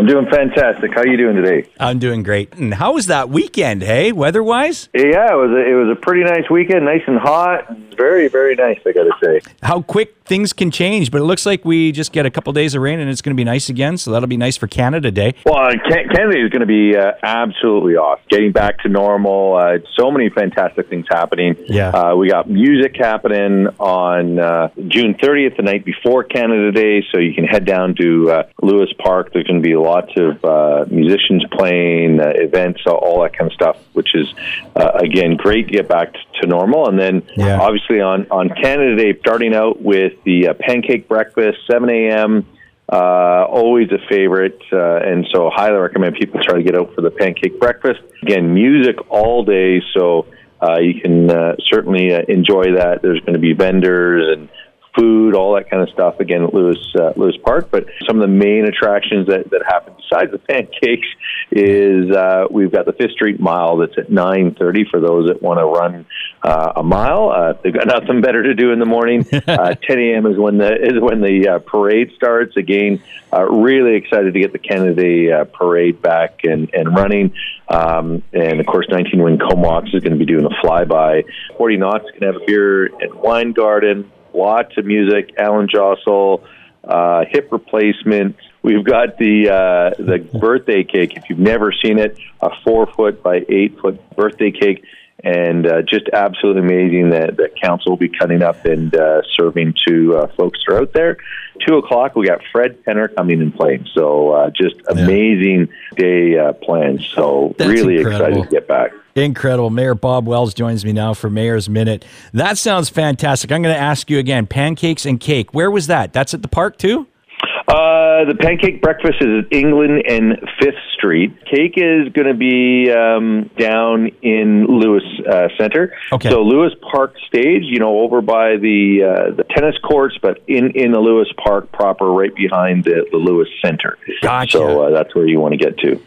I'm doing fantastic. How are you doing today? I'm doing great. And how was that weekend, hey, weather-wise? Yeah, it was a pretty nice weekend, nice and hot. Very, very nice, I got to say. How quick things can change, but it looks like we just get a couple days of rain and it's going to be nice again, so that'll be nice for Canada Day. Well, Canada Day is going to be absolutely awesome. Getting back to normal. So many fantastic things happening. Yeah. We got music happening on June 30th, the night before Canada Day, so you can head down to Lewis Park. There's going to be lots of musicians playing, events, all that kind of stuff, which is, again, great to get back to normal. And then, obviously, on Canada Day, starting out with the pancake breakfast, 7 a.m., always a favorite, and so highly recommend people try to get out for the pancake breakfast. Again, music all day, so you can certainly enjoy that. There's going to be vendors and food, all that kind of stuff, again, at Lewis Park. But some of the main attractions that happen besides the pancakes is we've got the Fifth Street Mile that's at 9:30 for those that want to run a mile. They've got nothing better to do in the morning. 10 a.m. is when the parade starts. Again, really excited to get the Kennedy Parade back and running. And, of course, 19 Wing Comox is going to be doing a flyby. 40 Knots can have a beer and wine garden. Lots of music, Alan Jostle, hip replacement. We've got the birthday cake. If you've never seen it, a 4-foot by 8-foot birthday cake, and just absolutely amazing that the council will be cutting up and serving to folks that are out there. 2:00, we got Fred Penner coming and playing. So just amazing day plans. So that's really incredible. Excited to get back. Incredible. Mayor Bob Wells joins me now for Mayor's Minute. That sounds fantastic. I'm going to ask you again, pancakes and cake. Where was that? That's at the park too? The pancake breakfast is at England and 5th Street. Cake is going to be down in Lewis Centre. Okay. So Lewis Park stage, over by the tennis courts, but in the Lewis Park proper, right behind the Lewis Centre. Gotcha. So that's where you want to get to.